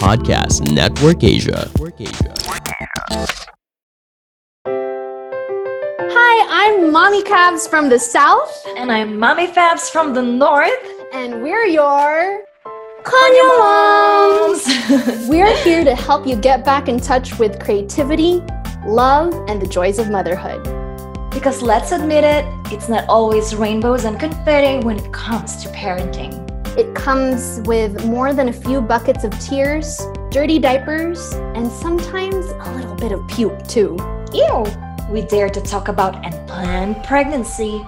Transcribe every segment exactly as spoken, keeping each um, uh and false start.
Podcast Network Asia. Hi, I'm Mommy Cabs from the South. And I'm Mommy Fabs from the North. And we're your Konyo Moms! We're here to help you get back in touch with creativity, love, and the joys of motherhood. Because let's admit it, it's not always rainbows and confetti when it comes to parenting. It comes with more than a few buckets of tears, dirty diapers, and sometimes a little bit of puke too. Ew! We dare to talk about unplanned pregnancy,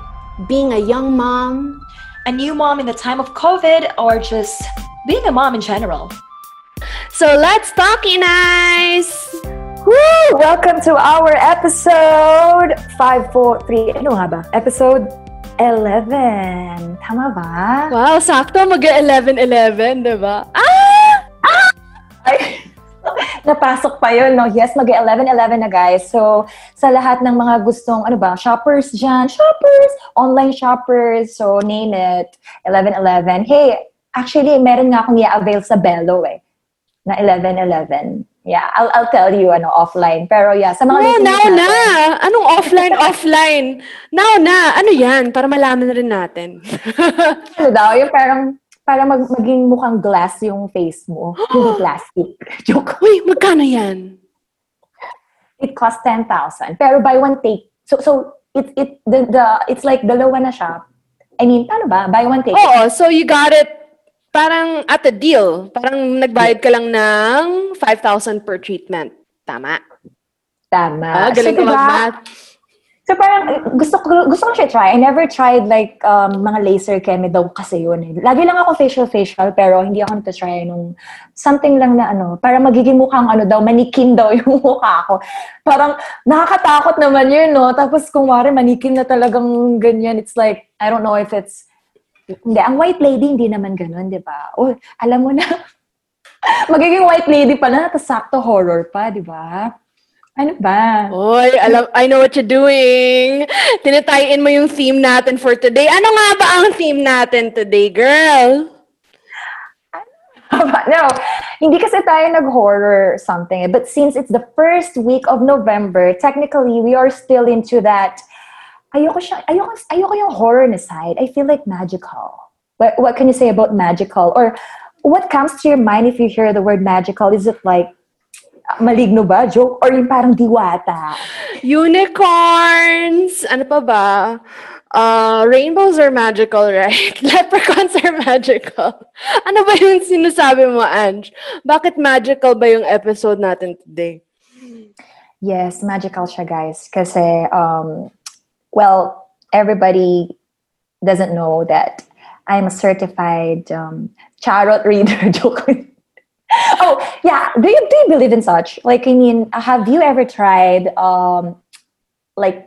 being a young mom, a new mom in the time of COVID, or just being a mom in general. So let's talk, nice. Woo! Welcome to our episode five, four, three. Ano haba? Episode eleven. Tama ba? Wow, sakto mag-eleven eleven, di ba? Ah! Ah! Ay, napasok pa yun, no? Yes, mag-eleven eleven na, guys. So, sa lahat ng mga gustong, ano ba, shoppers dyan, shoppers, online shoppers, so name it, eleven eleven. Hey, actually, meron nga akong i-avail sa Belo, eh, na eleven eleven. Yeah, I'll I'll tell you ano offline. Pero yeah, sa mga no, now na. na. Anong offline offline? Now na. Ano 'yan para malaman rin natin. Ano daw, yung parang para mag, maging mukhang glass yung face mo. Hindi plastic. Joke. Uy, magkano 'yan? It costs ten thousand. Pero buy one take. So so it it the, the it's like dalawa na siya. I mean, ano ba? Buy one take. Oh, so you got it. Parang at a deal. Parang nagbayad ka lang ng five thousand per treatment. Tama? Tama. Ah, galing so, diba, mag-math. So parang gusto, gusto ko siya try. I never tried like um, mga laser chemo daw kasi yun. Eh. Lagi lang ako facial-facial pero hindi ako nata-try nung something lang na ano. Para magiging mukhang ano daw, manikin daw yung mukha ko. Parang nakakatakot naman yun, no? Tapos kung wari manikin na talagang ganyan. It's like, I don't know if it's Hindi, ang white lady hindi naman ganun, di ba? Oh, alam mo na, magiging white lady pala, tapos sakto horror pa, di ba? Ano ba? Oy, alam, I know what you're doing. Tinatayin mo yung theme natin for today. Ano nga ba ang theme natin today, girl? No, hindi kasi tayo nag-horror something. But since it's the first week of November, technically, we are still into that Ayoko siya, ayoko, ayoko yung horror na side. I feel like magical. What, what can you say about magical? Or what comes to your mind if you hear the word magical? Is it like, maligno ba? Joke? Or yung parang diwata? Unicorns! Ano pa ba? Uh, rainbows are magical, right? Leprechauns are magical. Ano ba yung sinasabi mo, Ange? Bakit magical ba yung episode natin today? Yes, magical siya, guys. Kasi, um... well, everybody doesn't know that I'm a certified um, charot reader. Joke. Oh, yeah. Do you do you believe in such? Like, I mean, have you ever tried um, like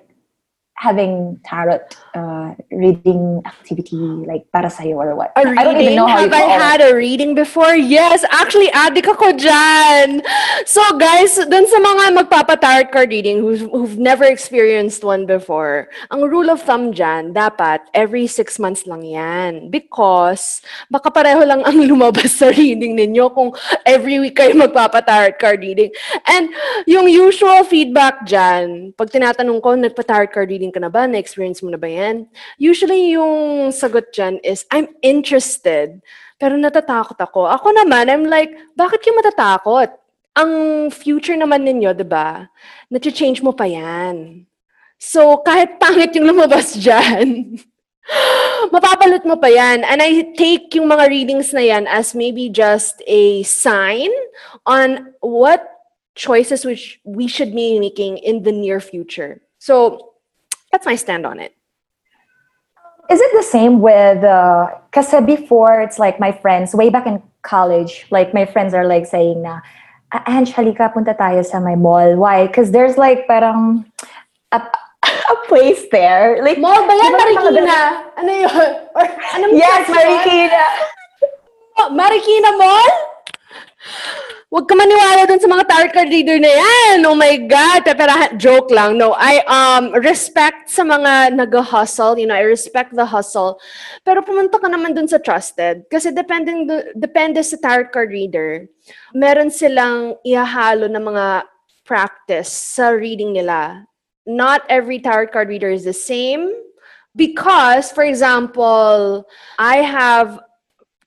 having tarot uh, reading activity, like para sayo or what? A reading? I don't even know how. Have I had it. a reading before? Yes, actually, adik ako dyan. So, guys, dun sa mga magpapa-tarot card reading who've, who've never experienced one before, ang rule of thumb dyan, dapat every six months lang yan. Because, baka pareho lang ang lumabas sa reading ninyo kung every week kayo magpapa-tarot card reading. And yung usual feedback dyan, pag tinatanong ko, nagpa-tarot card reading ka na ba? Na-experience mo na ba yan? Usually, yung sagot dyan is, I'm interested, pero natatakot ako. Ako naman, I'm like, bakit kayo matatakot? Ang future naman ninyo, diba? Nachi-change mo pa yan. So, kahit pangit yung lumabas dyan, mapapalit mo pa yan. And I take yung mga readings na yan as maybe just a sign on what choices which we should be making in the near future. So, that's my stand on it. Is it the same with, uh, kasi before, it's like my friends, way back in college, like my friends are like saying na, Ange, halika, punta tayo sa may mall. Why? Because there's like parang a, a place there. Like, mall ba yan, Marikina? Ano yun? Or, anong yes, Marikina. Oh, Marikina Mall? Huwag ka maniwala dun sa mga tarot card reader na yan. Oh my God. Pero joke lang. No, I um respect sa mga nag-hustle. You know, I respect the hustle. Pero pumunta ka naman dun sa trusted. Kasi depending, depende sa tarot card reader, meron silang ihahalo na mga practice sa reading nila. Not every tarot card reader is the same. Because, for example, I have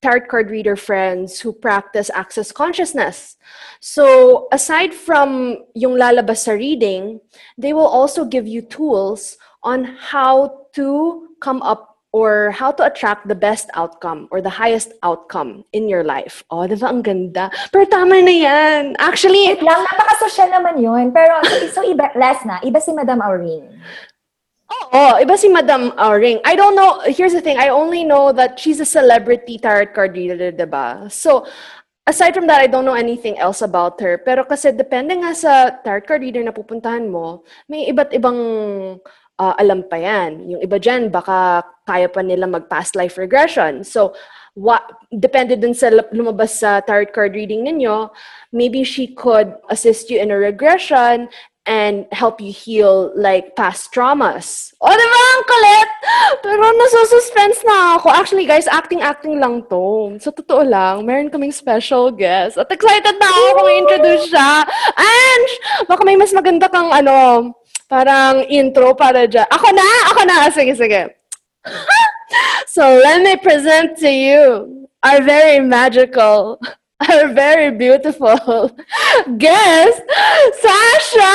tarot card reader friends who practice Access Consciousness. So, aside from yung lalabas sa reading, they will also give you tools on how to come up or how to attract the best outcome or the highest outcome in your life. Oh, diba ang ganda? Pero tama na yan. Actually, it lang, napaka-social naman yun. Pero, so iba, last na, iba si Madam Aureen. Oh, iba si Madam uh, Ring. I don't know. Here's the thing. I only know that she's a celebrity tarot card reader, diba? So, aside from that, I don't know anything else about her. Pero kasi depende nga sa tarot card reader na pupuntahan mo, may iba't ibang uh, alam pa yan. Yung iba dyan, baka kaya pa nila mag-past life regression. So, what, depende dun sa lumabas sa tarot card reading ninyo, maybe she could assist you in a regression and help you heal like past traumas. Oh, diba ang kulit? Pero nasususpense na ako. Actually, guys, acting-acting lang to. So, totoo lang, meron kaming special guest. At excited na ako kung i-introduce siya. Ange! Baka may mas maganda kang ano, parang intro para dyan. Ako na! Ako na! Sige, sige. So, let me present to you our very magical... our very beautiful guest, Sasha,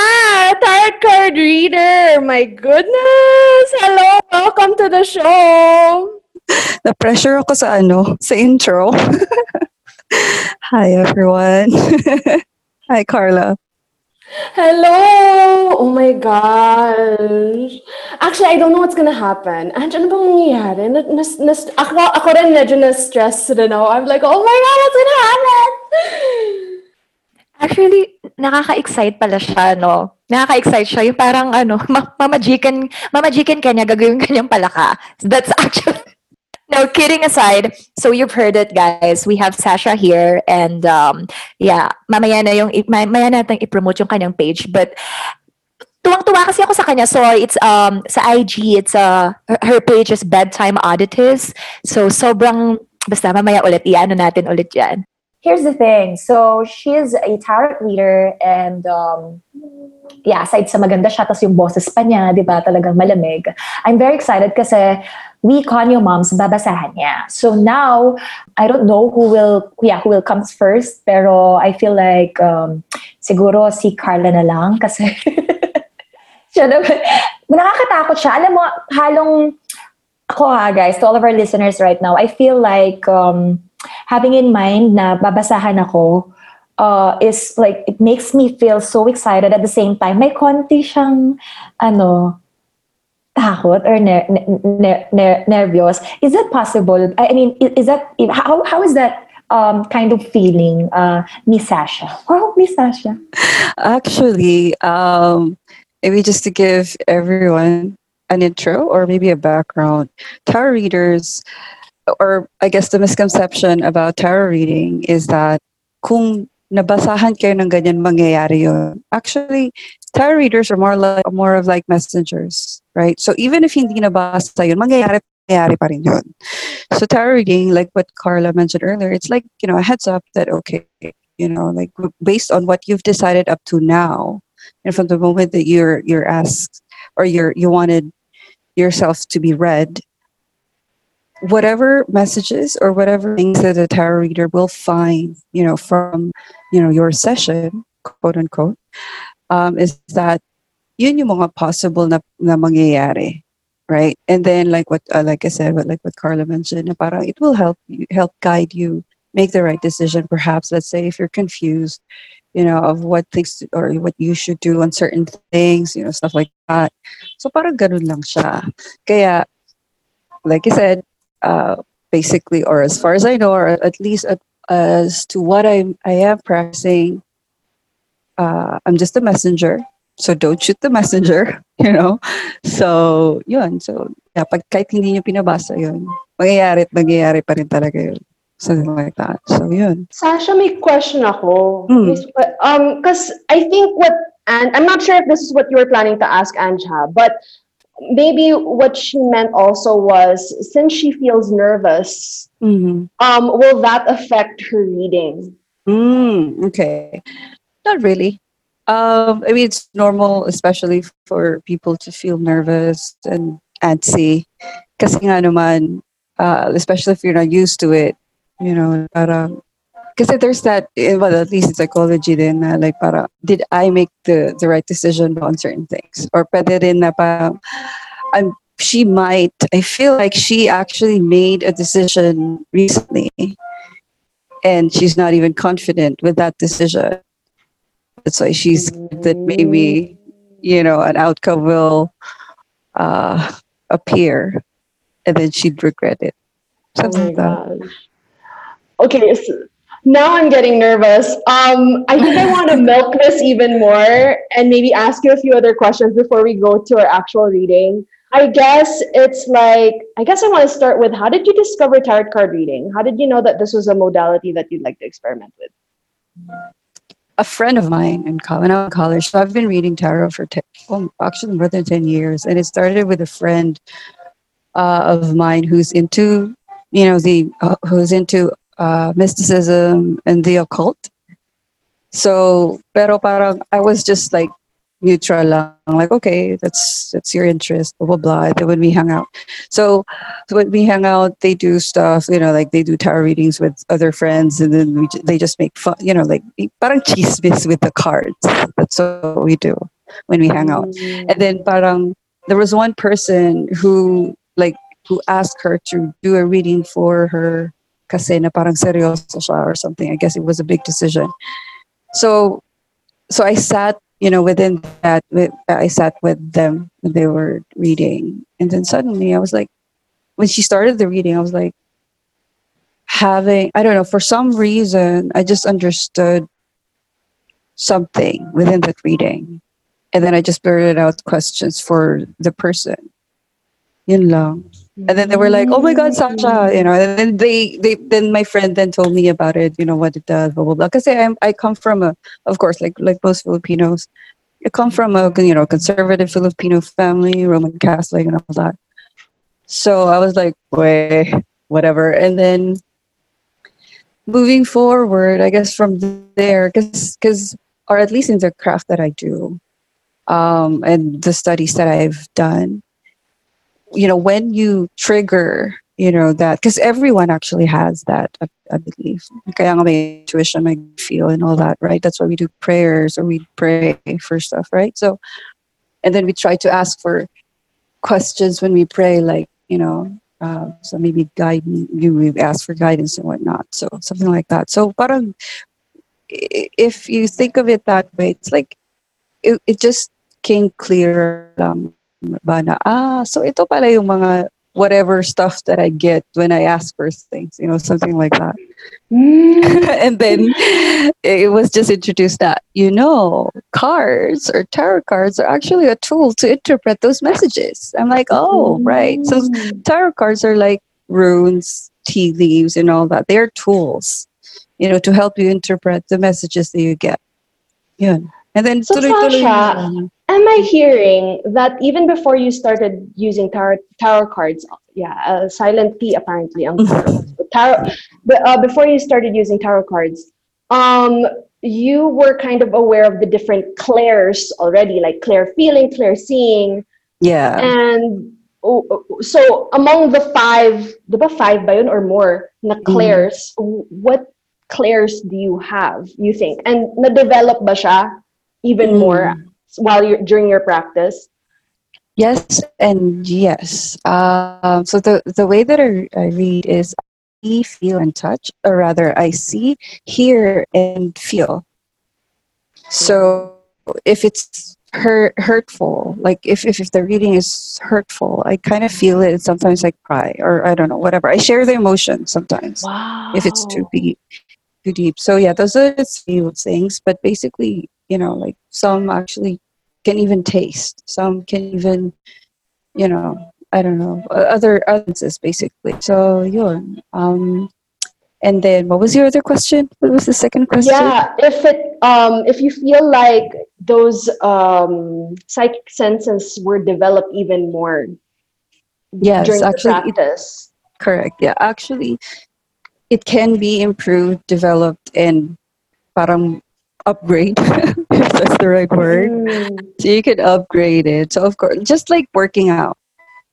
tarot card reader. My goodness. Hello. Welcome to the show. The pressure ako sa ano, sa intro. Hi, everyone. Hi, Carla. Hello. Oh, my gosh. Actually, I don't know what's going to happen. Ange, ano bang nangyayari? Nas, nas, ako, ako rin medyo na-stress na no. I'm like, oh my God, what's going to happen? Actually, nakaka-excite pala siya, no? Nakaka-excite siya. Yung parang, ano, mamajikan, mamajikan ka niya, gagawin ka niyang palaka. That's actually... No, kidding aside, so you've heard it, guys. We have Sasha here, and um, yeah, mamaya na yung mamaya natin i-promote yung kanyang page. But tuwang-tuwa kasi ako sa kanya. So it's um sa I G, it's uh her page is Bedtime Oddities. So sobrang basta mamaya ulit i-ano natin ulit yan. Here's the thing. So she's a tarot reader, and um, yeah, aside sa maganda siya, tas yung boses pa niya, di ba, talagang malamig. I'm very excited kasi we Konyo Moms babasahan niya. So now, I don't know who will, yeah, who will comes first, pero I feel like um, siguro si Carla na lang kasi siya na, nakakatakot siya. Alam mo, halong ako ha, guys, to all of our listeners right now, I feel like um, having in mind na babasahan ako uh, is like, it makes me feel so excited at the same time. May konti siyang, ano, takot or ner- ner- ner- nervyos. Is that possible? I mean, is that, how how is that um, kind of feeling, uh, Miss Sasha? Oh, Miss Sasha. Actually, um, maybe just to give everyone an intro or maybe a background, tarot readers, or I guess the misconception about tarot reading is that kung nabasahan kayo ng ganyan, mangyayari yun. Actually, tarot readers are more like more of like messengers, right? So even if hindi nabasa yun, mangyayari, mangyayari pa rin yun. So tarot reading, like what Carla mentioned earlier, it's like, you know, a heads up that, okay, you know, like based on what you've decided up to now, and from the moment that you're you're asked or you're you wanted yourself to be read, whatever messages or whatever things that a tarot reader will find, you know, from, you know, your session, quote unquote, um, is that yun yung mga possible na, na mangyayari, right? And then, like what, uh, like I said, what, like what Carla mentioned, na parang it will help you, help guide you make the right decision. Perhaps, let's say, if you're confused, you know, of what things to, or what you should do on certain things, you know, stuff like that. So parang ganun lang siya. Kaya, like I said. Uh, basically, or as far as I know, or at least uh, as to what I I am practicing, uh, I'm just a messenger. So don't shoot the messenger, you know. So yun. So yeah, pag kahit hindi niyo pinabasa yun, mangyayari, mangyayari pa rin talaga yun. something like that. So yun. Sasha, may question ako. Mm. Um, cause I think what, and I'm not sure if this is what you were planning to ask Anja, but maybe what she meant also was, since she feels nervous, mm-hmm. um, will that affect her reading? Mm, okay. Not really. Um, I mean, it's normal, especially for people to feel nervous and antsy. Kasi nga naman, uh, especially if you're not used to it, you know, parang, kasi there's that, well, at least in psychology din, na like parang, did I make the, the right decision on certain things? Or pwede rin na parang, I'm, she might, I feel like she actually made a decision recently, and she's not even confident with that decision. That's why she's that maybe, you know, an outcome will uh, appear, and then she'd regret it. Something oh like that. Okay, so now I'm getting nervous. Um, I think I want to milk this even more and maybe ask you a few other questions before we go to our actual reading. I guess it's like, I guess I want to start with, how did you discover tarot card reading? How did you know that this was a modality that you'd like to experiment with? A friend of mine in college, so I've been reading tarot for ten, well, actually more than ten years, and it started with a friend uh, of mine who's into, you know, the uh, who's into uh, mysticism and the occult. So, pero parang I was just like neutral lang, like okay, that's that's your interest, blah blah blah. And then when we hung out, so when we hang out, they do stuff, you know, like they do tarot readings with other friends, and then we, they just make fun, you know, like parang chismis with the cards. That's what we do when we hang out. And then parang there was one person who like who asked her to do a reading for her, kasi na parang seryoso siya or something. I guess it was a big decision. So, so I sat. You know, within that, with, I sat with them when they were reading. And then suddenly I was like, when she started the reading, I was like, having, I don't know, for some reason, I just understood something within that reading. And then I just blurted out questions for the person. Yun lang. And then they were like, oh my God, Sasha, you know, and then they, they, then my friend then told me about it, you know, what it does, blah, blah, blah. Because I, I come from a, of course, like, like most Filipinos, I come from a, you know, conservative Filipino family, Roman Catholic and all that. So I was like, wait, whatever. And then moving forward, I guess from there, because, because, or at least in the craft that I do, um, and the studies that I've done, you know, when you trigger, you know, that, because everyone actually has that, I, I believe. Kaya nga may intuition, may feel and all that, right? That's why we do prayers, or we pray for stuff, right? So, and then we try to ask for questions when we pray, like, you know, uh, so maybe guide me, we ask for guidance and whatnot. So something like that. So parang, if you think of it that way, it's like, it, it just came clearer. Um, Bana. Ah, so ito pala yung mga whatever stuff that I get when I ask for things, you know, something like that. Mm. And then it was just introduced that, you know, cards or tarot cards are actually a tool to interpret those messages. I'm like, oh, mm. right. So tarot cards are like runes, tea leaves, and all that. They're tools, you know, to help you interpret the messages that you get. Yeah. And then, so Sasha, am I hearing that even before you started using tarot, tarot cards, yeah, uh, silent P apparently, um, tarot, but, uh, before you started using tarot cards, um, you were kind of aware of the different clairs already, like clair feeling, clair seeing. Yeah. And so among the five, diba five ba yun or more na clairs, mm. what clairs do you have, you think? And na-develop ba siya? Even more while you're during your practice? Yes and yes. Uh, so the, the way that I, I read is I feel and touch, or rather I see, hear, and feel. So if it's hurt, hurtful, like if, if, if the reading is hurtful, I kind of feel it. Sometimes I cry, or I don't know, whatever. I share the emotion sometimes. Wow. If it's too deep. Too deep. So yeah, those are the few things, but basically, you know, like some actually can even taste, some can even, you know, I don't know, other others basically. So, yun. Um, And then what was your other question? What was the second question? Yeah, if it um, if you feel like those um, psychic senses were developed even more yes, during actually, the practice. It, correct. Yeah, actually, it can be improved, developed, and parang upgrade, if that's the right word. Mm. So you can upgrade it. So of course, just like working out,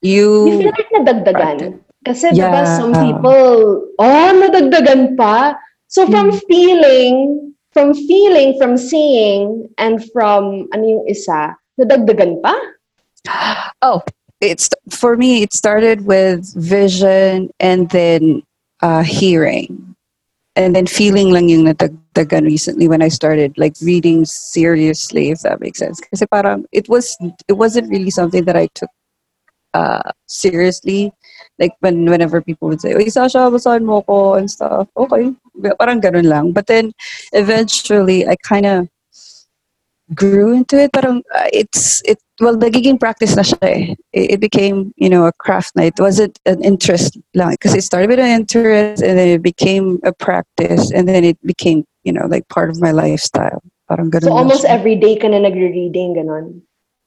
you... You feel like nadagdagan. Kasi yeah. Diba, some people, oh, nadagdagan pa. So from mm. feeling, from feeling, from seeing, and from, ano yung isa, nadagdagan pa? Oh, it's, for me, it started with vision and then uh, hearing. And then feeling lang yung nadagdagan recently when I started, like, reading seriously, if that makes sense. Kasi parang, it was, it wasn't really something that I took uh, seriously. Like, when whenever people would say, "Oy, Sasha, basahin mo ko," and stuff. Okay. Parang ganun lang. But then, eventually, I kind of grew into it. Parang, uh, it's, it, well, nagiging practice na siya eh. It, it became, you know, a craft na. It wasn't an interest lang. Because it started with an interest, and then it became a practice, and then it became, you know, like, part of my lifestyle. Parang ganun. So, almost siya. Every day ka na nagre-reading, ganun.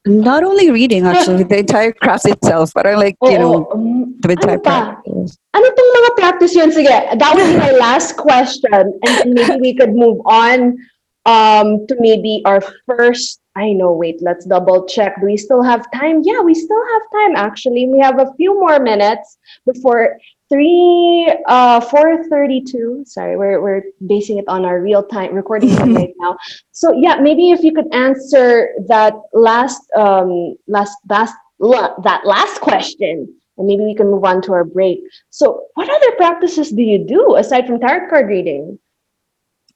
Not only reading, actually, the entire craft itself. But I like, oh, you know, um, the entire ano practice. Ano tong mga practice yun? Sige, that would be my last question. And then maybe we could move on um, to maybe our first, I know, wait, let's double check. Do we still have time? Yeah, we still have time, actually. We have a few more minutes before three, uh, four thirty-two. Sorry, we're, we're basing it on our real-time recording right now. So yeah, maybe if you could answer that last, um, last, last, la- that last question, and maybe we can move on to our break. So what other practices do you do aside from tarot card reading?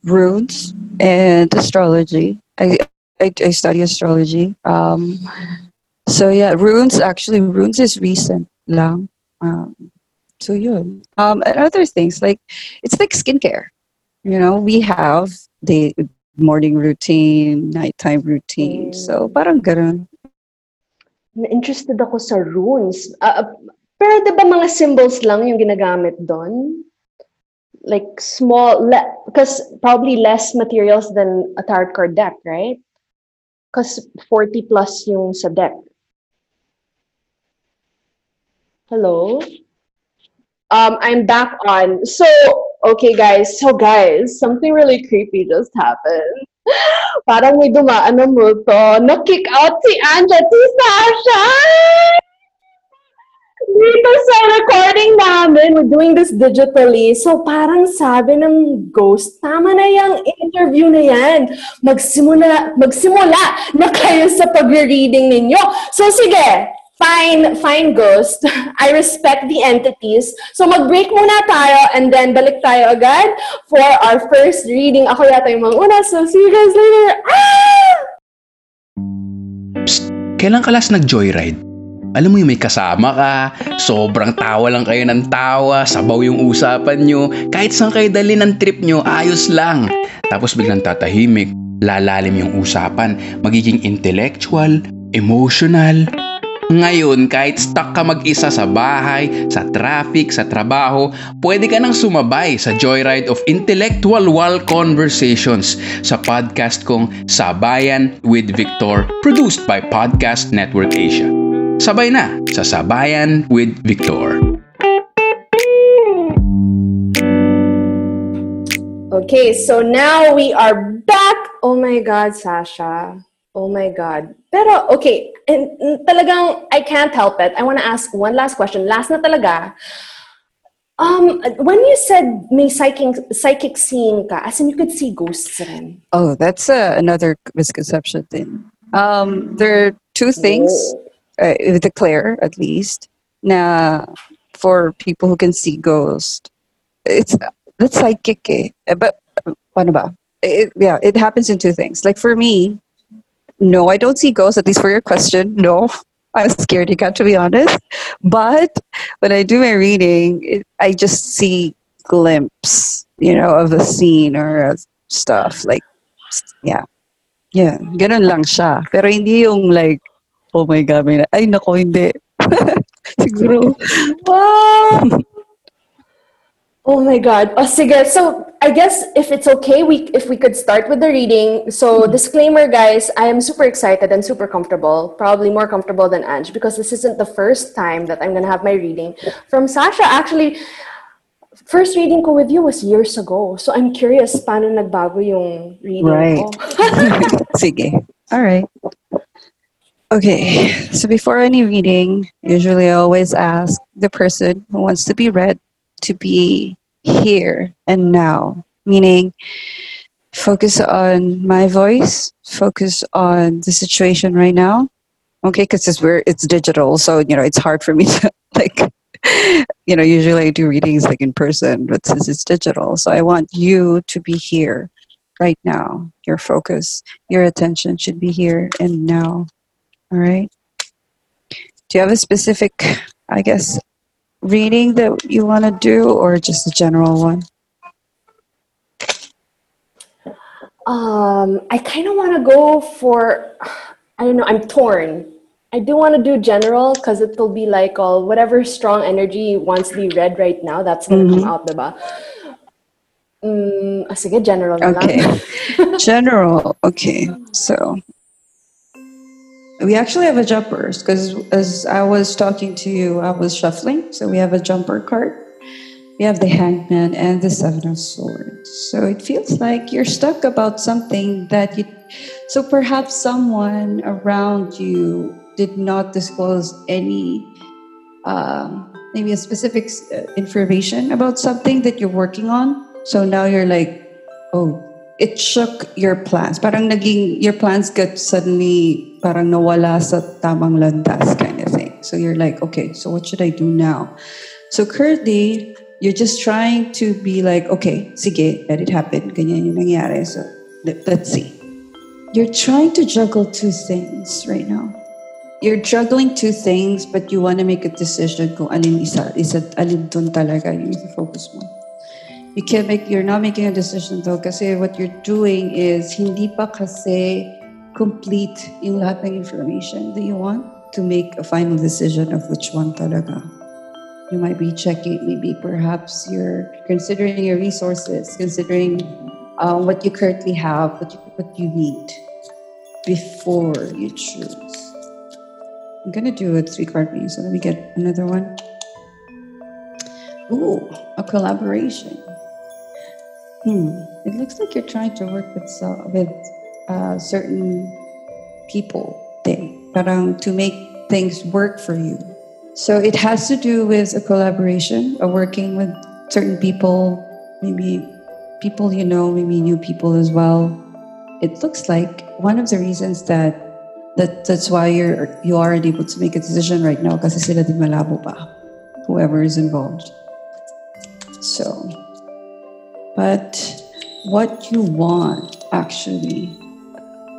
Runes and astrology. I, I, I study astrology. Um, so yeah, runes, actually, runes is recent lang. Um, So yun. Um, and other things, like, it's like skincare. You know, we have the morning routine, nighttime routine. Mm. So parang ganun. Interested ako sa runes. Uh, pero di ba mga symbols lang yung ginagamit doon? Like small, because le- probably less materials than a tarot card deck, right? Because forty plus yung sa deck. Hello? Um, I'm back on. So, okay, guys. So, guys, something really creepy just happened. Parang may dumaan na multo. Na-kick out si Angel, si Sasha! Dito sa recording namin, we're doing this digitally. So, parang sabi ng ghost, tama na yung interview na yan. Magsimula, magsimula na kayo sa pag-reading ninyo. So, sige. Fine, fine, ghost. I respect the entities. So mag-break muna tayo and then balik tayo agad for our first reading. Ako yata yung mga una, so see you guys later. Ah! Psst, kailan ka last nag-joyride? Alam mo yung may kasama ka, sobrang tawa lang kayo ng tawa, sabaw yung usapan nyo, kahit saan kayo dali ng trip nyo, ayos lang. Tapos biglang tatahimik, lalalim yung usapan, magiging intellectual, emotional. Ngayon, kahit stuck ka mag-isa sa bahay, sa traffic, sa trabaho, pwede ka nang sumabay sa Joyride of Intellectual Wall Conversations sa podcast kong Sabayan with Victor, produced by Podcast Network Asia. Sabay na sa Sabayan with Victor. Okay, so now we are back. Oh my God, Sasha. Oh my God. Pero, okay, and, and talagang, I can't help it. I want to ask one last question. Last na talaga. Um, when you said may psychic, psychic seeing ka, as in you could see ghosts rin. Oh, that's uh, another misconception thing. Um, there are two things, uh, with the Claire at least, na for people who can see ghosts. It's, that's psychic eh. But, ano ba? It, yeah, it happens in two things. Like for me, no, I don't see ghosts, at least for your question. No, I'm scared, you got to be honest. But when I do my reading, it, I just see glimpse, you know, of a scene or of stuff. Like, yeah. Yeah, ganun lang siya. Pero hindi yung like, oh my God, may na- ay nako, hindi. Siguro, wow! Oh my God. Oh, sige. So I guess if it's okay, we if we could start with the reading. So mm-hmm. disclaimer, guys, I am super excited and super comfortable, probably more comfortable than Ange, because this isn't the first time that I'm going to have my reading from Sasha. Actually, first reading ko with you was years ago. So I'm curious, paano nagbago yung reading right. ko? Sige. All right. Okay. So before any reading, usually I always ask the person who wants to be read to be here and now, meaning focus on my voice, focus on the situation right now. Okay, because it's we're it's digital, so you know it's hard for me to like, you know, usually I do readings like in person, but since it's digital, so I want you to be here right now. Your focus, your attention should be here and now. All right. Do you have a specific, I guess, reading that you want to do, or just a general one? Um, I kind of want to go for, I don't know, I'm torn. I do want to do general because it will be like all, whatever strong energy wants to be read right now, that's going to mm-hmm. come out, diba? Um, sige, general. Okay. General, okay. So, we actually have a jumper because as I was talking to you, I was shuffling. So we have a jumper card. We have the Hangman and the Seven of Swords. So it feels like you're stuck about something that you... So perhaps someone around you did not disclose any, um, maybe a specific information about something that you're working on. So now you're like, oh, it shook your plans. Parang naging, your plans got suddenly parang nawala sa tamang landas kind of thing. So you're like, okay, so what should I do now? So currently, you're just trying to be like, okay, sige, let it happen. Ganyan yung nangyari. So let, let's see. You're trying to juggle two things right now. You're juggling two things, but you want to make a decision kung alin isa, isa alin dun talaga yung focus mo. You can't make, you're not making a decision though kasi what you're doing is hindi pa kasi complete yung lahat ng information that you want to make a final decision of which one talaga. You might be checking, maybe perhaps you're considering your resources, considering uh, what you currently have, what you, what you need before you choose. I'm going to do a three-card reading, so let me get another one. Ooh, a collaboration. Hmm. It looks like you're trying to work with uh, with uh, certain people, thing, parang to make things work for you. So it has to do with a collaboration, or working with certain people, maybe people you know, maybe new people as well. It looks like one of the reasons that that that's why you're you aren't able to make a decision right now, kasi sila din malabo pa, whoever is involved. So. But what you want actually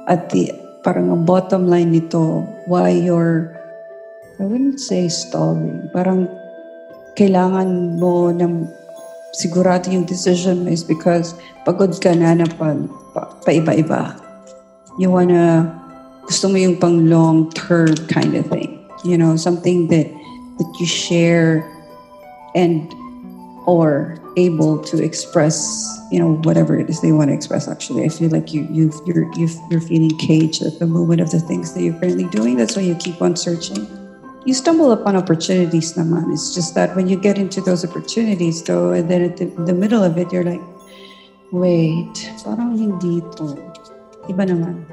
at the parang bottom line nito, why you're, I wouldn't say stalling, parang kailangan mo ng sigurado yung decision is because pagod ka na na pa, pa, pa iba-iba. You wanna, gusto mo yung pang long-term kind of thing. You know, something that, that you share and or able to express, you know, whatever it is they want to express. Actually, I feel like you, you've, you're, you've, you're feeling caged at the moment of the things that you're currently doing. That's why you keep on searching. You stumble upon opportunities, naman. It's just that when you get into those opportunities, though, and then at the, the middle of it, you're like, wait, parang hindi to, iba naman,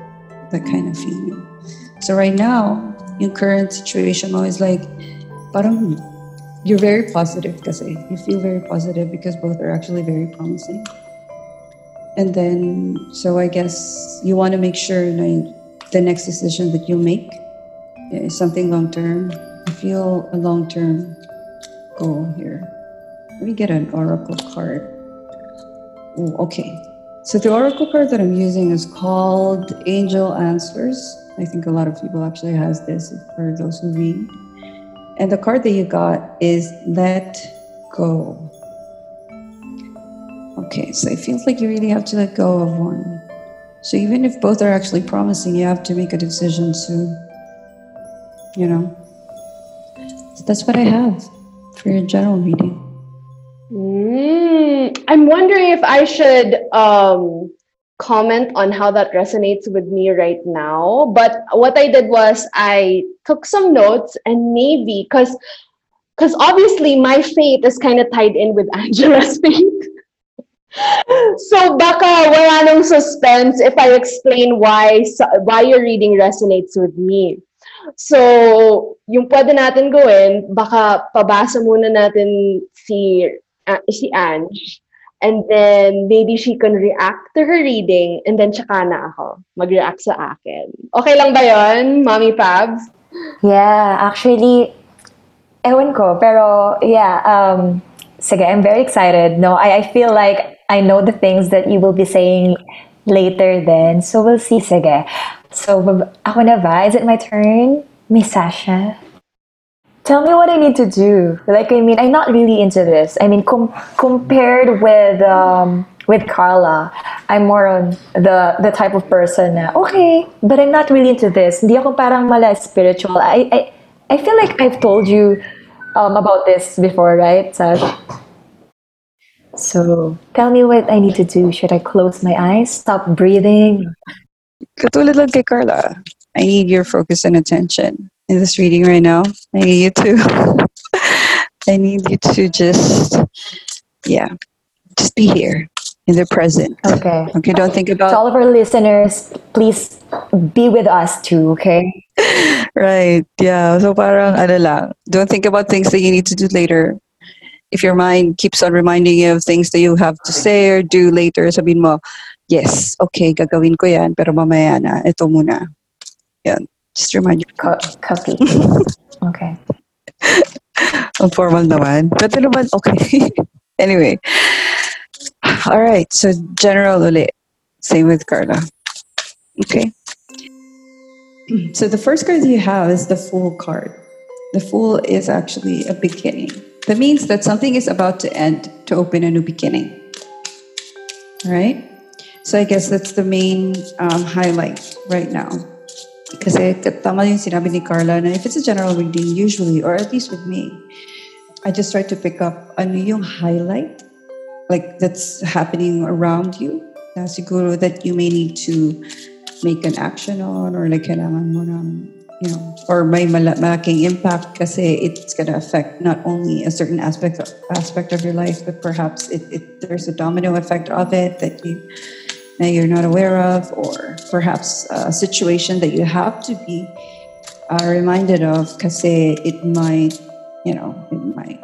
that kind of feeling. So right now, your current situation always like, parang you're very positive kasi. You feel very positive because both are actually very promising. And then, so I guess you want to make sure like, the next decision that you make is something long-term. I feel a long-term goal here. Let me get an oracle card. Oh, okay. So the oracle card that I'm using is called Angel Answers. I think a lot of people actually has this for those who read. And the card that you got is let go. Okay, so it feels like you really have to let go of one. So even if both are actually promising, you have to make a decision soon. You know? So that's what I have for your general reading. Mm. Um, I'm wondering if I should um, comment on how that resonates with me right now. But what I did was I took some notes, and maybe because because obviously my fate is kind of tied in with Angela's fate. So baka wala nang suspense if I explain why why your reading resonates with me. So, yung pwede natin gawin, baka pabasa muna natin si, uh, si Ange, and then maybe she can react to her reading, and then tsaka na ako, mag-react sa akin. Okay lang ba yun, Mommy Pabs? Yeah, actually, ewan ko, pero yeah, um, sige, I'm very excited. No, I, I feel like I know the things that you will be saying later then, so we'll see, sige. So, ako na ba? Is it my turn? Miss Sasha? Tell me what I need to do. Like, I mean, I'm not really into this. I mean, com- compared with um, with Carla, I'm more on the the type of person na, okay, but I'm not really into this. Hindi ako parang mala spiritual. I, I, I feel like I've told you um, about this before, right, Sash? So, tell me what I need to do. Should I close my eyes? Stop breathing? Katulad lang kay Carla, I need your focus and attention in this reading right now. I need you to, I need you to just, yeah, just be here in the present. Okay. Okay, don't think about. To all of our listeners, please be with us too, okay? Right, yeah. So parang ano lang, don't think about things that you need to do later. If your mind keeps on reminding you of things that you have to say or do later, sabihin mo, yes, okay, gagawin ko yan, pero mamaya na, ito muna. Yan. Just remind you. Co- copy. Okay. Ang formal naman. Pero naman, okay. Anyway. All right, so general ulit. Same with Carla. Okay. So the first card you have is the Fool card. The Fool is actually a beginning. That means that something is about to end to open a new beginning. All right? So I guess that's the main um, highlight right now. Kasi tama yung sinabi ni Carla na if it's a general reading, usually, or at least with me, I just try to pick up ano yung highlight, like that's happening around you, na siguro that you may need to make an action on, or like kailangan mo ng, you know, or may malaking impact kasi it's going to affect not only a certain aspect of, aspect of your life, but perhaps it, it there's a domino effect of it that you... that you're not aware of, or perhaps a situation that you have to be uh, reminded of kasi it might, you know, it might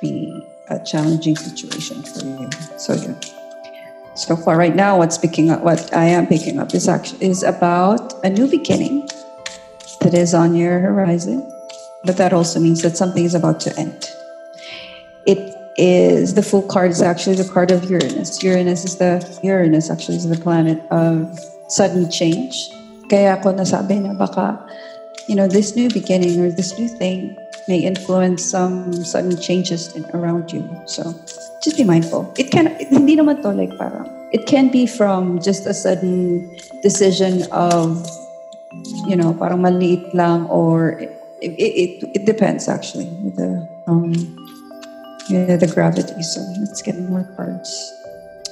be a challenging situation for you. So, yeah. So far right now, what's picking up, what I am picking up is actually is about a new beginning that is on your horizon, but that also means that something is about to end. It is the Fool card is actually the card of Uranus. Uranus is the Uranus actually is the planet of sudden change. Kaya ako nasabi na baka, you know, this new beginning or this new thing may influence some sudden changes in, around you. So just be mindful. It can it, hindi naman to like parang it can be from just a sudden decision of, you know, parang maliit lang, or it it, it, it depends actually with the um yeah, the gravity. So let's get more cards.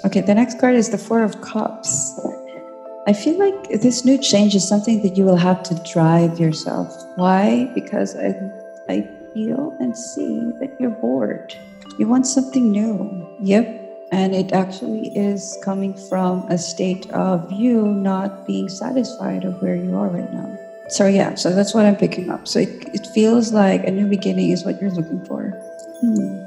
Okay, the next card is the Four of Cups. I feel like this new change is something that you will have to drive yourself. Why? Because I, I feel and see that you're bored. You want something new. Yep. And it actually is coming from a state of you not being satisfied of where you are right now. So yeah, so that's what I'm picking up. So it, it feels like a new beginning is what you're looking for. Hmm.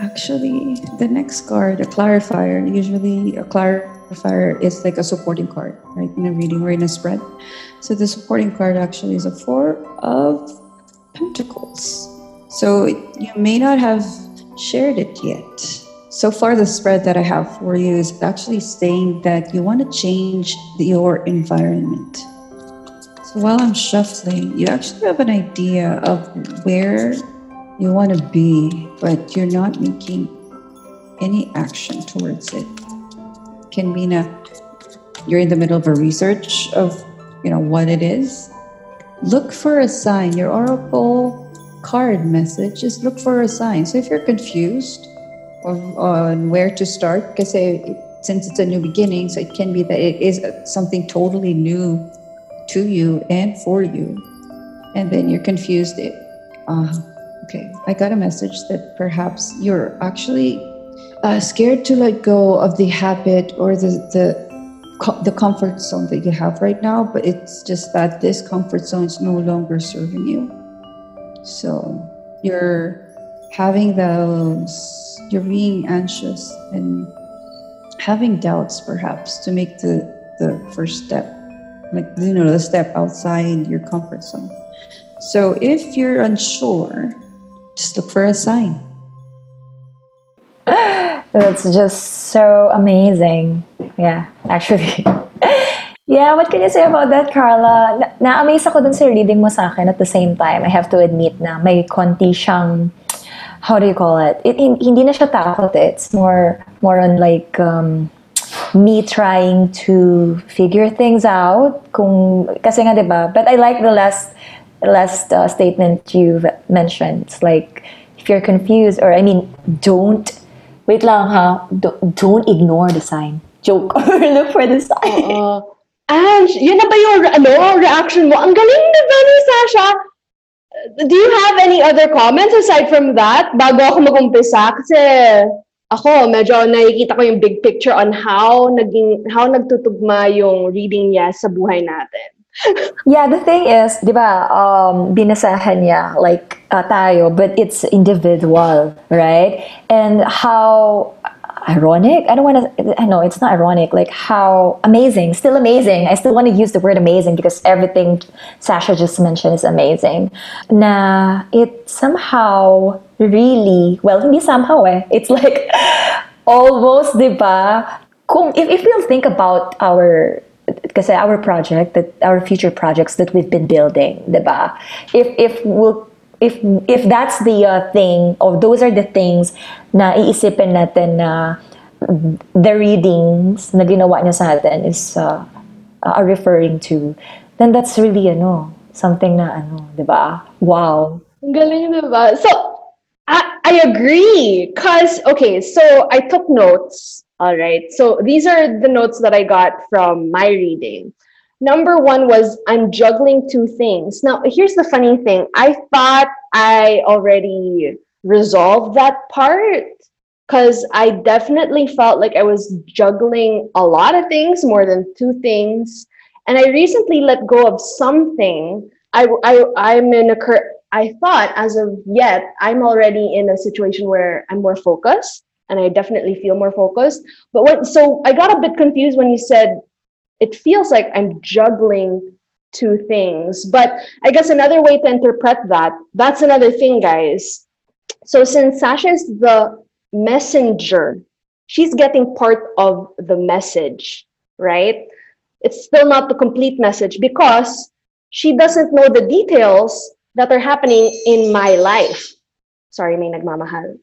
Actually, the next card, a clarifier. Usually, a clarifier is like a supporting card, right? In a reading or in a spread. So the supporting card actually is a Four of Pentacles. So you may not have shared it yet. So far, the spread that I have for you is actually saying that you want to change your environment. So while I'm shuffling, you actually have an idea of where you want to be, but you're not making any action towards it. Can mean a, you're in the middle of a research of, you know, what it is. Look for a sign. Your oracle card message is look for a sign. So if you're confused of on where to start, kasi it, since it's a new beginning, so it can be that it is something totally new to you and for you, and then you're confused. It, uh, okay, I got a message that perhaps you're actually uh, scared to let go of the habit or the the co- the comfort zone that you have right now, but it's just that this comfort zone is no longer serving you. So you're having those, you're being anxious and having doubts perhaps to make the, the first step, like, you know, the step outside your comfort zone. So if you're unsure, just look for a sign. That's just so amazing. Yeah, actually. Yeah, what can you say about that, Carla? Na- na-amaze ako dun sa reading mo sa akin. At the same time, I have to admit na may konti siyang, how do you call it? It, it hindi na siya takot eh. It's more, more on like um, me trying to figure things out. Kung, kasi nga, di ba? But I like the last last uh, statement you've mentioned. It's like, if you're confused, or I mean, don't, wait lang ha, don't, don't ignore the sign. Joke, or look for the sign. Uh-oh. Ange, yun na ba yung ano, reaction mo? Ang galing na ba ni Sasha? Do you have any other comments aside from that? Bago ako mag-umpisa, kasi ako, medyo nakikita ko yung big picture on how naging, how nagtutugma yung reading niya sa buhay natin. Yeah, the thing is, di ba, um, binasahan niya, like, uh, tayo, but it's individual, right? And how... ironic? I don't want to, I know it's not ironic, like how amazing, still amazing. I still want to use the word amazing because everything Sasha just mentioned is amazing. Na it somehow really, well, hindi somehow eh. It's like almost, diba? Kung, if, if we'll think about our, kasi our project, that our future projects that we've been building, diba? If, if we'll If if that's the uh, thing, or those are the things na iisipin natin na the readings na ginawa niya sa atin is uh, are referring to, then that's really ano, something na ano, di ba? Wow. Galing, di ba? So, I, I agree. Because, okay, so I took notes. All right. So, these are the notes that I got from my reading. Number one was, I'm juggling two things. Now, here's the funny thing. I thought I already resolved that part because I definitely felt like I was juggling a lot of things, more than two things. And I recently let go of something. I, I, I'm in a cur- I thought as of yet, I'm already in a situation where I'm more focused, and I definitely feel more focused. But what, so I got a bit confused when you said, it feels like I'm juggling two things. But I guess another way to interpret that, that's another thing, guys. So since Sasha is the messenger, she's getting part of the message, right? It's still not the complete message because she doesn't know the details that are happening in my life. Sorry, may nagmamahal.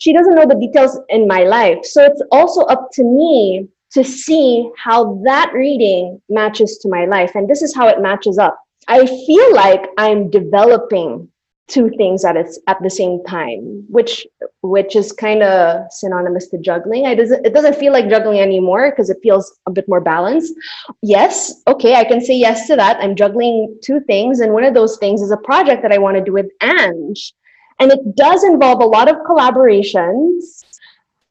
She doesn't know the details in my life. So it's also up to me to see how that reading matches to my life. And this is how it matches up. I feel like I'm developing two things at it's at the same time, which which is kind of synonymous to juggling. I doesn't, it doesn't feel like juggling anymore because it feels a bit more balanced. Yes, okay, I can say yes to that. I'm juggling two things, and one of those things is a project that I want to do with Ange. And it does involve a lot of collaborations.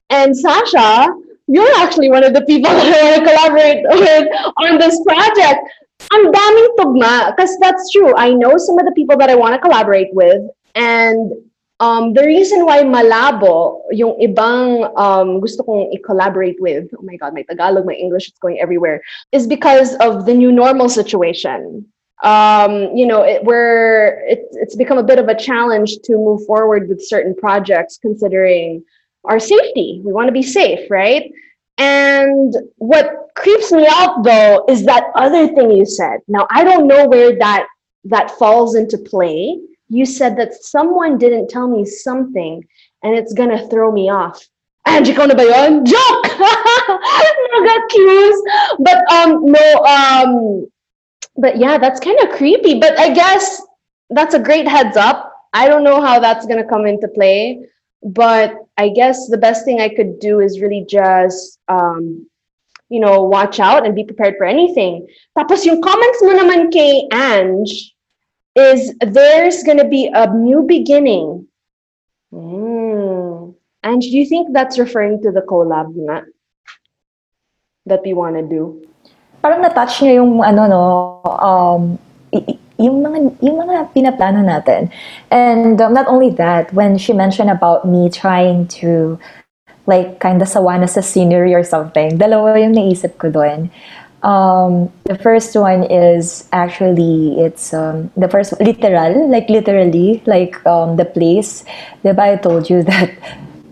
And Sasha, you're actually one of the people that I want to collaborate with on this project. Ang daming tugma, because that's true. I know some of the people that I want to collaborate with, and um, the reason why malabo yung ibang um, gusto kong i-collaborate with, oh my God, my Tagalog, my English, it's going everywhere, is because of the new normal situation. Um, you know, it, we're, it, it's become a bit of a challenge to move forward with certain projects considering our safety. We want to be safe, right? And what creeps me out though is that other thing you said. Now, I don't know where that that falls into play. You said that someone didn't tell me something and it's gonna throw me off. Angie, kona ba yon? Joke! No, got cues. But um no um but yeah, that's kind of creepy. But I guess that's a great heads up. I don't know how that's gonna come into play. But I guess the best thing I could do is really just, um, you know, watch out and be prepared for anything. Tapos yung comments mo naman kay Ange is there's going to be a new beginning. Mm. Ange, do you think that's referring to the collab na that we want to do? Parang na-touch niya yung ano no, um y- yung mga yung mga pinaplano natin. And um, not only that, when she mentioned about me trying to like kind of sawana sa scenery or something, dalawa yung naisip ko doon. Um, the first one is actually it's um, the first literal, like literally, like um, the place. Diba, I told you that.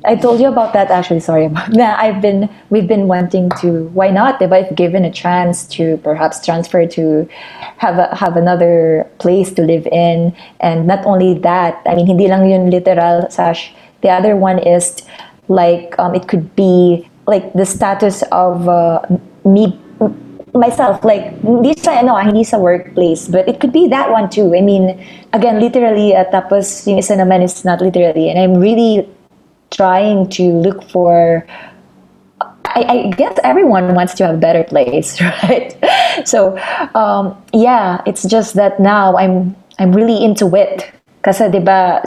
I told you about that actually. Sorry about that. I've been we've been wanting to. Why not? If I've given a chance to perhaps transfer to have a, have another place to live in, and not only that. I mean, hindi lang yun literal. Sash. The other one is like um, it could be like the status of uh, me myself. Like hindi sa ano, hindi sa workplace, but it could be that one too. I mean, again, literally. At tapos yung isa naman is not literally, and I'm really trying to look for, I, I guess everyone wants to have a better place, right? So, um, yeah, it's just that now I'm I'm really into it. Kasi, diba,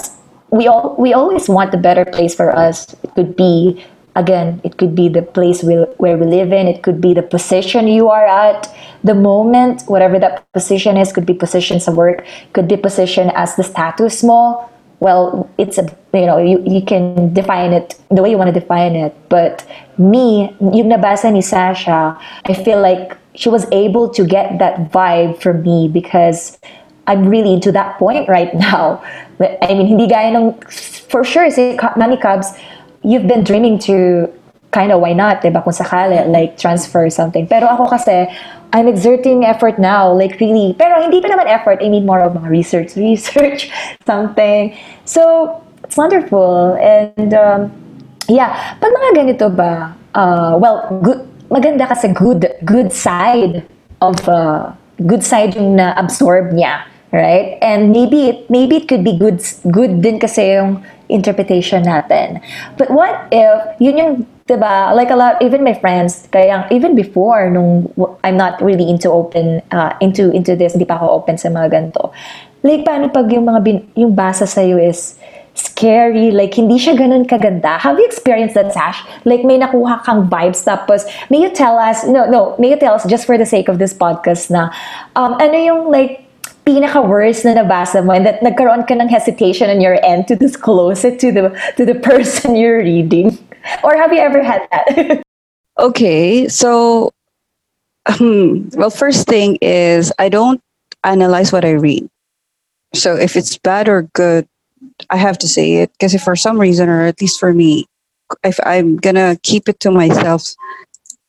we all we always want the better place for us. It could be, again, it could be the place we, where we live in. It could be the position you are at, the moment, whatever that position is. Could be positions of work. Could be position as the status mo. Well, it's a, you know, you, you can define it the way you want to define it. But me, yung nabasa ni Sasha, I feel like she was able to get that vibe from me because I'm really into that point right now. I mean, hindi gaya ng, for sure, si Mami Cubs, you've been dreaming to kind of, why not, diba, kung sakali, like transfer something. Pero ako kasi, I'm exerting effort now, like really. Pero hindi pa naman effort. I mean, more of mga research, research, something. So it's wonderful, and um, yeah. Pag mga ganito ba? Uh, well, good, maganda kasi good, good side of uh, good side yung na absorb niya, right? And maybe it, maybe it could be good, good din kasi yung interpretation natin. But what if yun yung, diba? Like a lot, even my friends, kaya even before nung I'm not really into open uh, into into this, hindi pa ako open sa mga ganito. Like paano pag yung mga bin, yung basa sa iyo is scary, like hindi siya ganun kaganda. Have you experienced that, Sash? Like may nakuha kang vibes tapos may you tell us, no no, may you tell us just for the sake of this podcast na um ano yung like pinaka-worst na nabasa mo and that nagkaroon ka ng hesitation on your end to disclose it to the to the person you're reading? Or have you ever had that? Okay, so, um, well, first thing is I don't analyze what I read. So if it's bad or good, I have to say it. Because if for some reason, or at least for me, if I'm going to keep it to myself,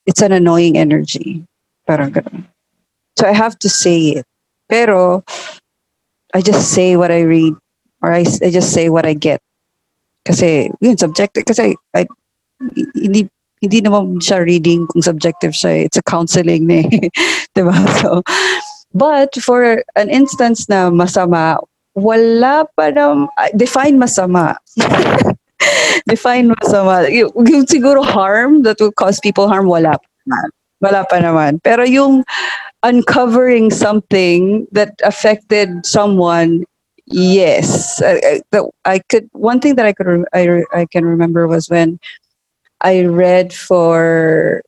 it's an annoying energy. So I have to say it. Pero I just say what I read, or I, I just say what I get. Kasi yun, subjective. Kasi I, hindi, hindi naman siya reading kung subjective siya. It's a counseling na eh. Diba? So, but for an instance na masama, wala pa na, define masama. define masama. Y- yung siguro harm that will cause people harm, wala pa naman. Wala pa naman. Pero yung uncovering something that affected someone, yes, I, I, I could. One thing that I could, re, I, I can remember was when I read for.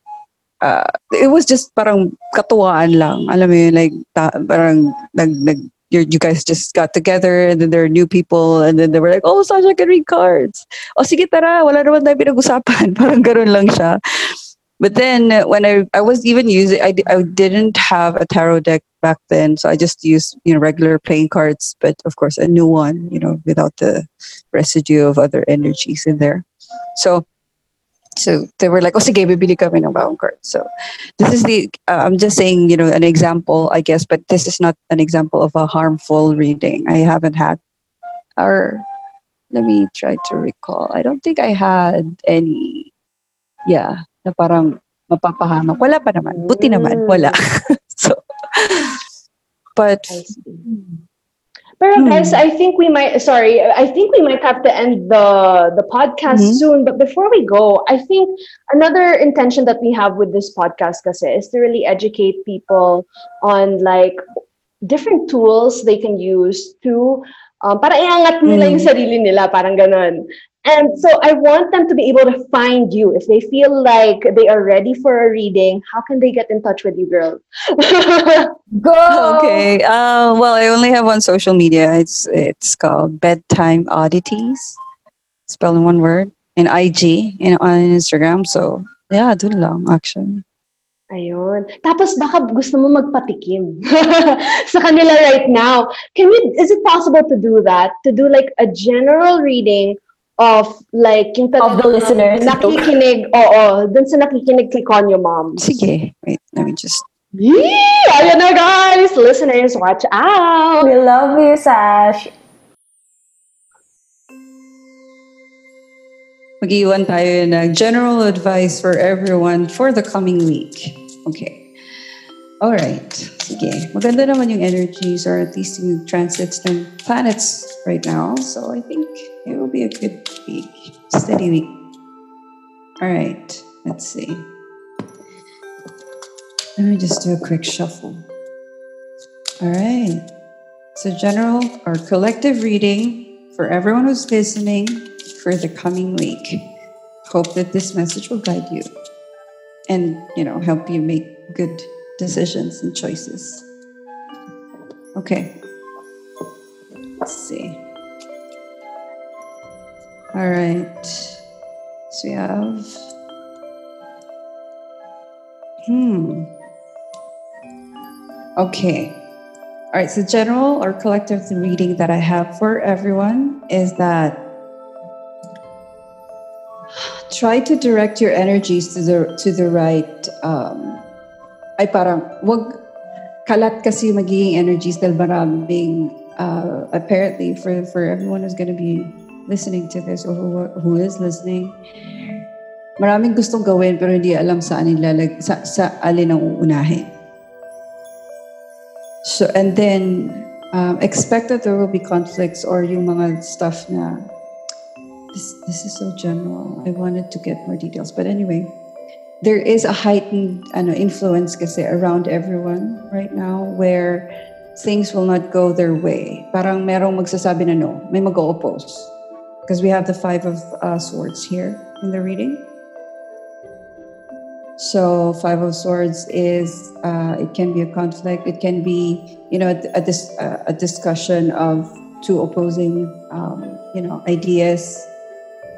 Uh, it was just parang katuwaan lang, alam mo yun, like ta, parang nag nag. You guys just got together, and then there are new people, and then they were like, "Oh, Sasha can read cards." Oh, sige tara, wala naman tayo pinag-usapan. Parang ganun lang siya. But then when I I was even using, I, I didn't have a tarot deck back then. So I just used, you know, regular playing cards, but of course a new one, you know, without the residue of other energies in there. So so they were like, oh, sige, bibili kami ng bagong cards. So this is the, uh, I'm just saying, you know, an example, I guess, but this is not an example of a harmful reading. I haven't had, or let me try to recall. I don't think I had any, yeah. Na parang mapapahamak. Wala pa naman. Buti naman. Wala. So, but, Pero hmm. guys, I think we might, sorry, I think we might have to end the, the podcast mm-hmm. soon. But before we go, I think another intention that we have with this podcast kasi is to really educate people on like different tools they can use to, um, para iangat nila mm-hmm. yung sarili nila, parang ganun. And so I want them to be able to find you. If they feel like they are ready for a reading, how can they get in touch with you, girl? Go! Okay. Uh, well, I only have one social media. It's it's called Bedtime Oddities. Spelled in one word. And I G and on Instagram. So, yeah, dun lang, actually. Ayun. Tapos baka gusto mo magpatikim sa kanila right now. Can we, is it possible to do that? To do like a general reading of like yung of the listeners nakikinig oo dun sa nakikinig kay Konyo Moms. Sige, wait, let me just yeah, ayun na guys, listeners, watch out, we love you, Sash. Mag-iwan tayo na general advice for everyone for the coming week. Okay, alright, sige, maganda naman yung energies or at least yung transits ng planets right now, so I think it will be a good week. Steady week. All right. Let's see. Let me just do a quick shuffle. All right. So general or collective reading for everyone who's listening for the coming week. Hope that this message will guide you and, you know, help you make good decisions and choices. Okay. Let's see. All right, so we have, hmm, okay. All right, so general or collective reading that I have for everyone is that try to direct your energies to the to the right, um, ay parang, wag kalat kasi magiging energies dahil maraming, uh, apparently for, for everyone who's going to be listening to this or who, who is listening, maraming gustong gawin pero hindi alam saan ilalag, sa, sa alin ang uunahin. So, and then, um, expect that there will be conflicts or yung mga stuff na, this, this is so general. I wanted to get more details. But anyway, there is a heightened ano, influence kasi around everyone right now where things will not go their way. Parang merong magsasabi na no, may mag-o-oppose. Because we have the five of uh, swords here in the reading. So five of swords is, uh, it can be a conflict. It can be, you know, a, dis- a discussion of two opposing, um, you know, ideas.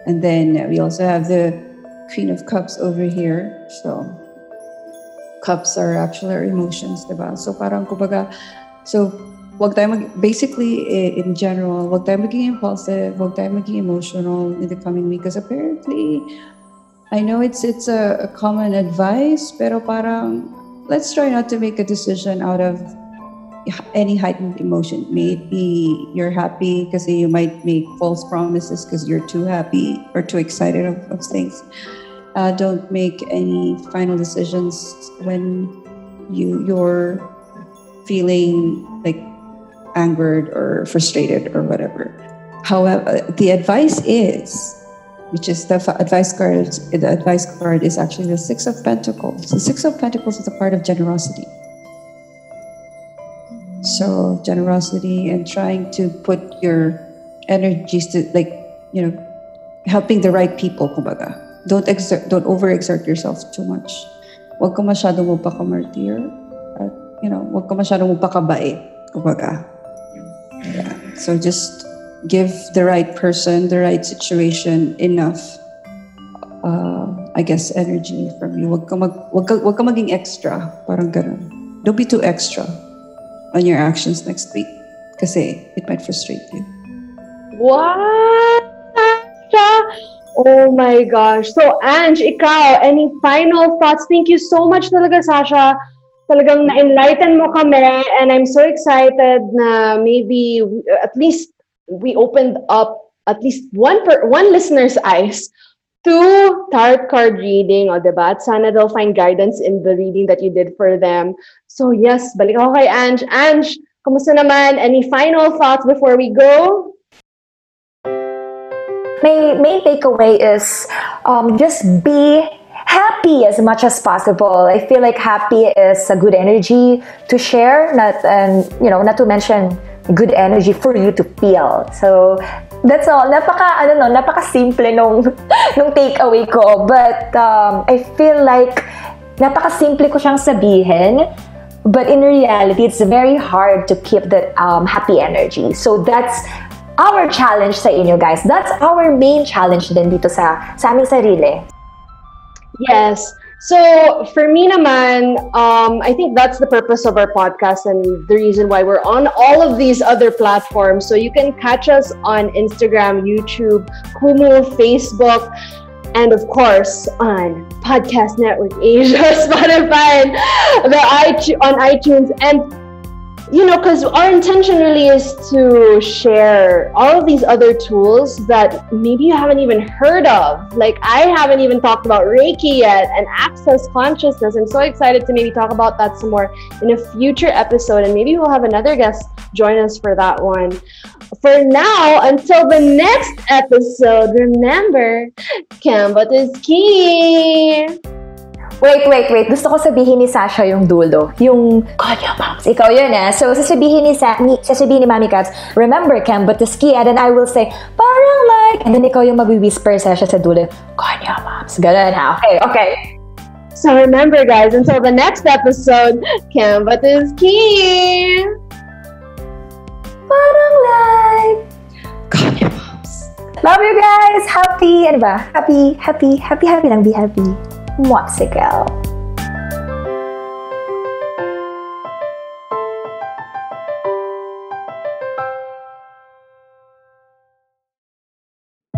And then we also have the Queen of Cups over here. So cups are actually our emotions, diba? So parang kumbaga, so wag tayo mag- basically, in general, wag tayo maging impulsive, wag tayo maging emotional in the coming week. Because apparently, I know it's it's a, a common advice, pero parang, let's try not to make a decision out of any heightened emotion. Maybe you're happy because you might make false promises because you're too happy or too excited of, of things. Uh, don't make any final decisions when you you're feeling like angered or frustrated or whatever. However, the advice is, which is the advice card, the advice card is actually the Six of Pentacles. The Six of Pentacles is a part of generosity. So generosity and trying to put your energies to, like, you know, helping the right people, kumbaga. Don't exert, don't overexert yourself too much. Huwag ka masyadong magpakamartir. At, you know, huwag ka masyadong magpakabait, kumbaga. Yeah. So just give the right person, the right situation enough, uh, I guess, energy from you. Wag ka mag, wag ka, wag ka maging extra, parang ganun. Don't be too extra on your actions next week, kasi it might frustrate you. What? Oh my gosh! So Ange, ikaw, any final thoughts? Thank you so much, talaga, Sasha. Talagang na-enlighten mo kami, and I'm so excited na maybe at least we opened up at least one per, one listener's eyes to tarot card reading, o diba? At sana they'll find guidance in the reading that you did for them. So yes, balik ako kay Ange. Ange, Kumusta naman? Any final thoughts before we go? My main takeaway is um, just be happy as much as possible. I feel like happy is a good energy to share, not and you know, not to mention good energy for you to feel. So that's all. Napaka ano no, napaka simple nung nung takeaway ko, but um, I feel like napaka simple ko siyang sabihin. But in reality, it's very hard to keep that um, happy energy. So that's our challenge sa inyo, guys. That's our main challenge din dito sa, sa aming sarili. Yes. So for me naman, um, I think that's the purpose of our podcast and the reason why we're on all of these other platforms. So you can catch us on Instagram, YouTube, Kumu, Facebook, and of course, on Podcast Network Asia, Spotify, the iTunes, on iTunes. And, you know, because our intention really is to share all of these other tools that maybe you haven't even heard of. Like, I haven't even talked about Reiki yet and Access Consciousness. I'm so excited to maybe talk about that some more in a future episode. And maybe we'll have another guest join us for that one. For now, until the next episode, remember, Kambot is key! Wait, wait, wait. Gusto ko sabihin ni Sasha yung dulo. Yung, Konyo Moms. Ikaw yun eh. So, sasabihin ni, Sa- ni, sasabihin ni Mami Cats, remember, Kambot is key. And then I will say, parang like, and then ikaw yung mag-whisper, Sasha, sa dulo, Konyo Moms. Ganun ha. Okay, okay. So, remember guys, until the next episode, Kambot is key! Parang like Konyo Moms. Love you guys. Happy ano ba? Happy, happy, happy, happy lang. Be happy. Mwapsigal.